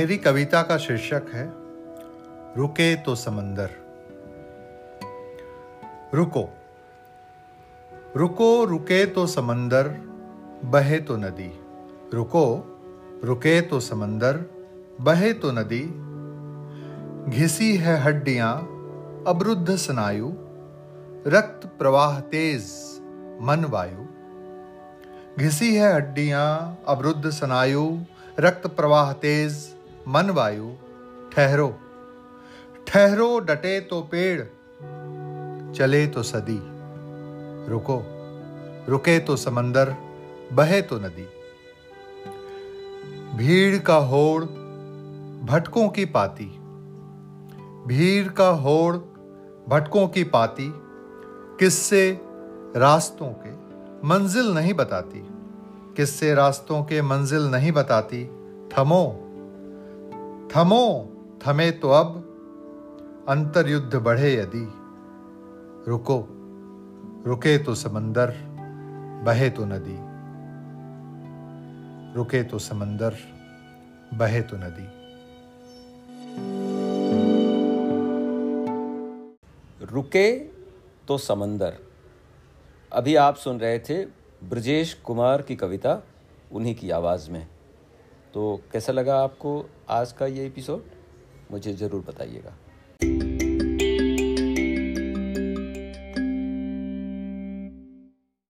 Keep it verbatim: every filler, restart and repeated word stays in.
मेरी कविता का शीर्षक है रुके तो समंदर। रुको रुको रुके तो समंदर, बहे तो नदी। रुको रुके तो समंदर, बहे तो नदी। घिसी है हड्डियां, अवरुद्ध स्नायु, रक्त प्रवाह तेज मन वायु। घिसी है हड्डियां, अवरुद्ध स्नायु, रक्त प्रवाह तेज मन वायु। ठहरो ठहरो डटे तो पेड़, चले तो सदी। रुको रुके तो समंदर, बहे तो नदी। भीड़ का होड़ भटकों की पाती, भीड़ का होड़ भटकों की पाती, किससे रास्तों के मंजिल नहीं बताती, किससे रास्तों के मंजिल नहीं बताती। थमो थमो थमे तो अब, अंतर युद्ध बढ़े यदि। रुको रुके तो समंदर, बहे तो नदी। रुके तो समंदर, बहे तो नदी। रुके तो समंदर। अभी आप सुन रहे थे ब्रजेश कुमार की कविता, उन्हीं की आवाज़ में। तो कैसा लगा आपको आज का ये एपिसोड, मुझे ज़रूर बताइएगा।